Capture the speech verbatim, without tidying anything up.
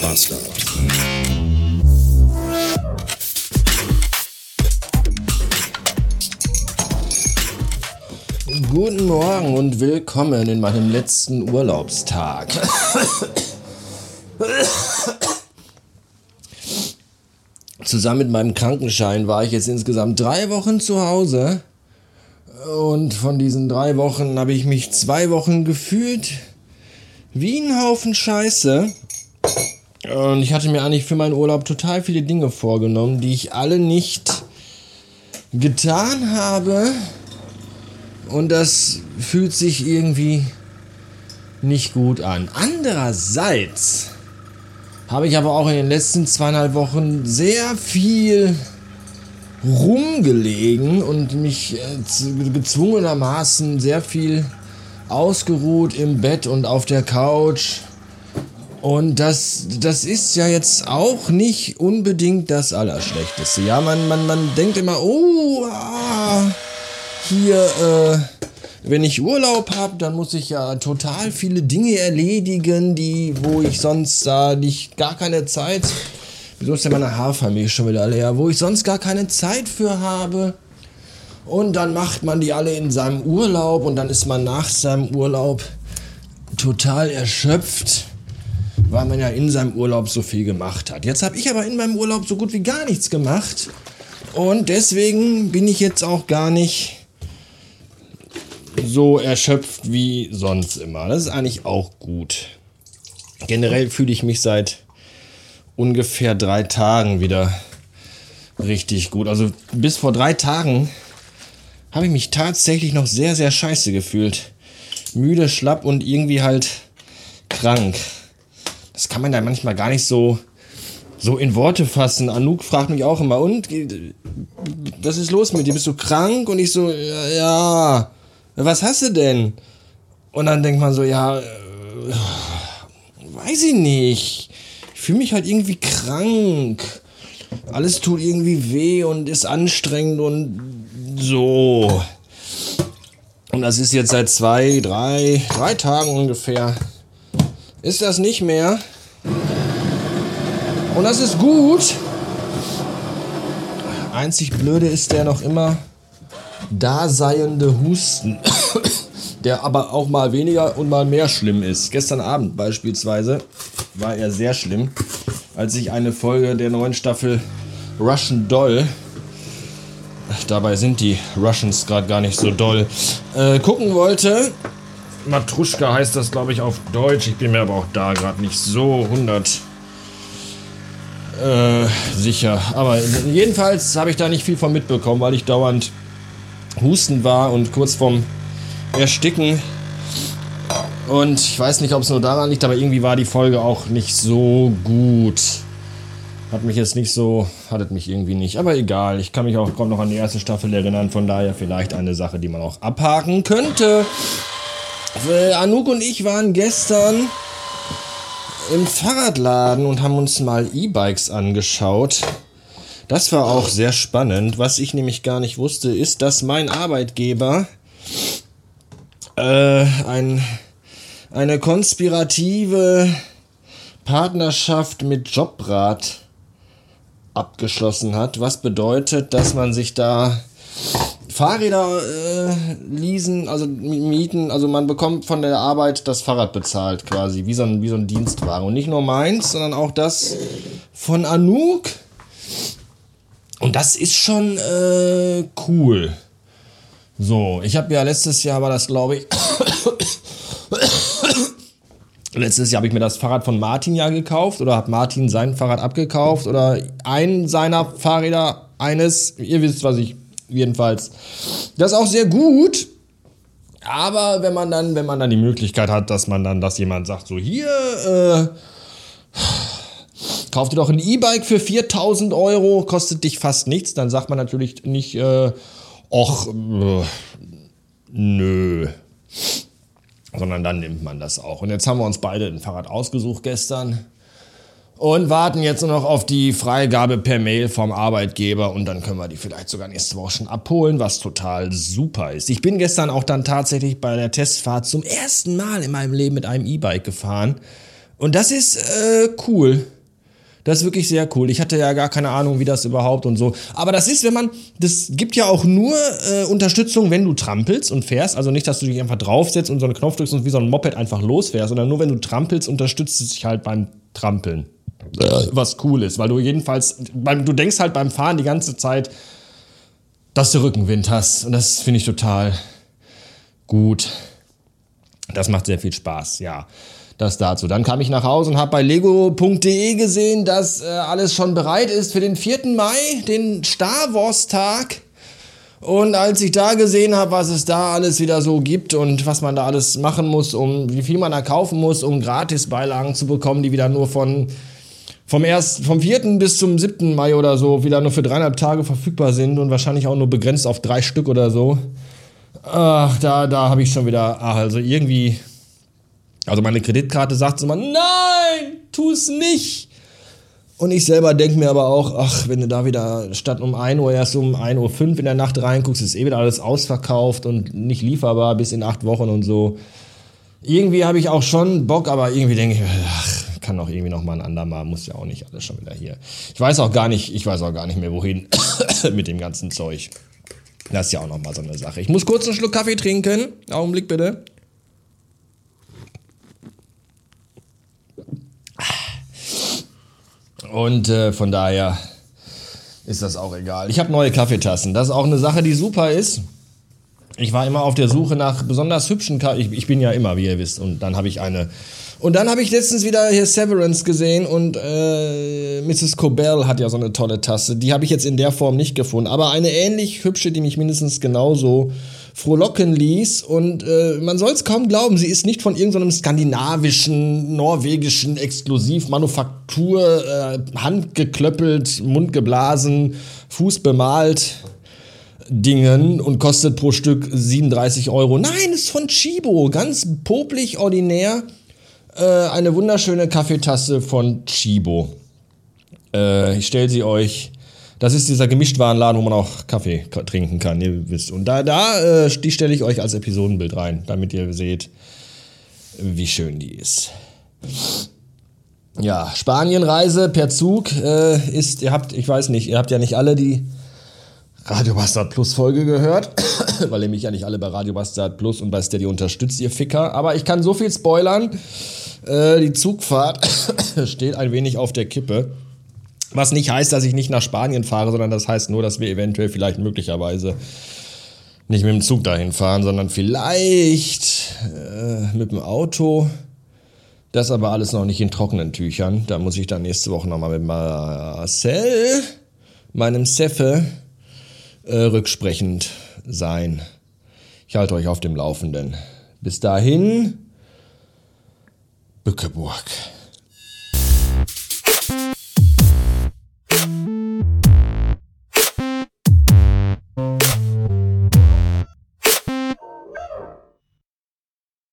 Bastard. Guten Morgen und willkommen in meinem letzten Urlaubstag. Zusammen mit meinem Krankenschein war ich jetzt insgesamt drei Wochen zu Hause. Und von diesen drei Wochen habe ich mich zwei Wochen gefühlt wie ein Haufen Scheiße. Und ich hatte mir eigentlich für meinen Urlaub total viele Dinge vorgenommen, die ich alle nicht getan habe. Und das fühlt sich irgendwie nicht gut an. Andererseits habe ich aber auch in den letzten zweieinhalb Wochen sehr viel rumgelegen und mich gezwungenermaßen sehr viel ausgeruht im Bett und auf der Couch. Und das, das ist ja jetzt auch nicht unbedingt das Allerschlechteste. Ja, man, man, man denkt immer, oh, ah, hier, äh, wenn ich Urlaub habe, dann muss ich ja total viele Dinge erledigen, die, wo ich sonst da äh, nicht gar keine Zeit... Wieso ist denn meine Haarfamilie schon wieder leer? Wo ich sonst gar keine Zeit für habe. Und dann macht man die alle in seinem Urlaub und dann ist man nach seinem Urlaub total erschöpft, weil man ja in seinem Urlaub so viel gemacht hat. Jetzt habe ich aber in meinem Urlaub so gut wie gar nichts gemacht. Und deswegen bin ich jetzt auch gar nicht so erschöpft wie sonst immer. Das ist eigentlich auch gut. Generell fühle ich mich seit ungefähr drei Tagen wieder richtig gut. Also bis vor drei Tagen habe ich mich tatsächlich noch sehr, sehr scheiße gefühlt. Müde, schlapp und irgendwie halt krank. Das kann man ja manchmal gar nicht so, so in Worte fassen. Anouk fragt mich auch immer, und, was ist los mit dir? Bist du krank? Und ich so, ja, was hast du denn? Und dann denkt man so, ja, weiß ich nicht. Ich fühle mich halt irgendwie krank. Alles tut irgendwie weh und ist anstrengend und so. Und das ist jetzt seit zwei, drei, drei Tagen ungefähr. Ist das nicht mehr. Und das ist gut. Einzig Blöde ist der noch immer daseiende Husten. Der aber auch mal weniger und mal mehr schlimm ist. Gestern Abend beispielsweise war er sehr schlimm, als ich eine Folge der neuen Staffel Russian Doll, dabei sind die Russians gerade gar nicht so doll, äh, gucken wollte. Matruschka heißt das, glaube ich, auf Deutsch. Ich bin mir aber auch da gerade nicht so hundert äh, sicher. Aber jedenfalls habe ich da nicht viel von mitbekommen, weil ich dauernd husten war und kurz vorm Ersticken. Und ich weiß nicht, ob es nur daran liegt, aber irgendwie war die Folge auch nicht so gut. Hat mich jetzt nicht so, hattet mich irgendwie nicht. Aber egal, ich kann mich auch kaum noch an die erste Staffel erinnern. Von daher vielleicht eine Sache, die man auch abhaken könnte. Anouk und ich waren gestern im Fahrradladen und haben uns mal E-Bikes angeschaut. Das war auch sehr spannend. Was ich nämlich gar nicht wusste, ist, dass mein Arbeitgeber Äh, ein, eine konspirative Partnerschaft mit Jobrad abgeschlossen hat, was bedeutet, dass man sich da Fahrräder äh, leasen, also mieten, also man bekommt von der Arbeit das Fahrrad bezahlt quasi, wie so ein, wie so ein Dienstwagen. Und nicht nur meins, sondern auch das von Anouk. Und das ist schon äh, cool. So, ich habe ja letztes Jahr war das, glaube ich, letztes Jahr habe ich mir das Fahrrad von Martin ja gekauft oder habe Martin sein Fahrrad abgekauft oder einen seiner Fahrräder, eines, ihr wisst, was ich, jedenfalls. Das ist auch sehr gut, aber wenn man dann, wenn man dann die Möglichkeit hat, dass man dann, dass jemand sagt, so hier, äh, kauf dir doch ein E-Bike für viertausend Euro, kostet dich fast nichts, dann sagt man natürlich nicht, äh, Och, nö. Sondern dann nimmt man das auch. Und jetzt haben wir uns beide ein Fahrrad ausgesucht gestern und warten jetzt nur noch auf die Freigabe per Mail vom Arbeitgeber und dann können wir die vielleicht sogar nächste Woche schon abholen, was total super ist. Ich bin gestern auch dann tatsächlich bei der Testfahrt zum ersten Mal in meinem Leben mit einem E-Bike gefahren. Und das ist äh, cool. Das ist wirklich sehr cool. Ich hatte ja gar keine Ahnung, wie das überhaupt und so. Aber das ist, wenn man, das gibt ja auch nur äh, Unterstützung, wenn du trampelst und fährst. Also nicht, dass du dich einfach draufsetzt und so einen Knopf drückst und wie so ein Moped einfach losfährst, sondern nur, wenn du trampelst, unterstützt es dich halt beim Trampeln. Was cool ist, weil du jedenfalls, beim, du denkst halt beim Fahren die ganze Zeit, dass du Rückenwind hast. Und das finde ich total gut. Das macht sehr viel Spaß, ja. Das dazu. Dann kam ich nach Hause und habe bei Lego punkt de gesehen, dass äh, alles schon bereit ist für den vierten Mai, den Star Wars Tag. Und als ich da gesehen habe, was es da alles wieder so gibt und was man da alles machen muss, um wie viel man da kaufen muss, um Gratisbeilagen zu bekommen, die wieder nur von vom, ersten, vom vierten bis zum siebten Mai oder so wieder nur für dreieinhalb Tage verfügbar sind und wahrscheinlich auch nur begrenzt auf drei Stück oder so. Ach, da, da habe ich schon wieder, ach, also irgendwie... Also meine Kreditkarte sagt immer, nein, tu es nicht. Und ich selber denke mir aber auch, ach, wenn du da wieder statt um ein Uhr erst um ein Uhr fünf in der Nacht reinguckst, ist eh wieder alles ausverkauft und nicht lieferbar bis in acht Wochen und so. Irgendwie habe ich auch schon Bock, aber irgendwie denke ich, ach, kann doch irgendwie noch mal ein andermal, muss ja auch nicht alles schon wieder hier. Ich weiß auch gar nicht, ich weiß auch gar nicht mehr, wohin mit dem ganzen Zeug. Das ist ja auch noch mal so eine Sache. Ich muss kurz einen Schluck Kaffee trinken. Augenblick bitte. Und äh, von daher ist das auch egal. Ich habe neue Kaffeetassen. Das ist auch eine Sache, die super ist. Ich war immer auf der Suche nach besonders hübschen Kaffee. Ich, ich bin ja immer, wie ihr wisst. Und dann habe ich eine... Und dann habe ich letztens wieder hier Severance gesehen. Und äh, Missus Cobell hat ja so eine tolle Tasse. Die habe ich jetzt in der Form nicht gefunden. Aber eine ähnlich hübsche, die mich mindestens genauso frohlocken ließ. Und äh, man soll es kaum glauben, sie ist nicht von irgendeinem skandinavischen, norwegischen Exklusivmanufaktur, äh, handgeklöppelt, mundgeblasen, fußbemalt Dingen und kostet pro Stück siebenunddreißig Euro. Nein, ist von Chibo, ganz popelig, ordinär. Äh, eine wunderschöne Kaffeetasse von Chibo. Äh, ich stelle sie euch... Das ist dieser Gemischtwarenladen, wo man auch Kaffee trinken kann, ihr wisst. Und da, da äh, die stelle ich euch als Episodenbild rein, damit ihr seht, wie schön die ist. Ja, Spanienreise per Zug äh, ist, ihr habt, ich weiß nicht, ihr habt ja nicht alle die Radio Bastard Plus Folge gehört, weil ihr mich ja nicht alle bei Radio Bastard Plus und bei Steady unterstützt, ihr Ficker. Aber ich kann so viel spoilern, äh, die Zugfahrt steht ein wenig auf der Kippe. Was nicht heißt, dass ich nicht nach Spanien fahre, sondern das heißt nur, dass wir eventuell vielleicht möglicherweise nicht mit dem Zug dahin fahren, sondern vielleicht äh, mit dem Auto. Das aber alles noch nicht in trockenen Tüchern. Da muss ich dann nächste Woche nochmal mit Marcel, meinem Seffe, äh, rücksprechend sein. Ich halte euch auf dem Laufenden. Bis dahin, Bückeburg.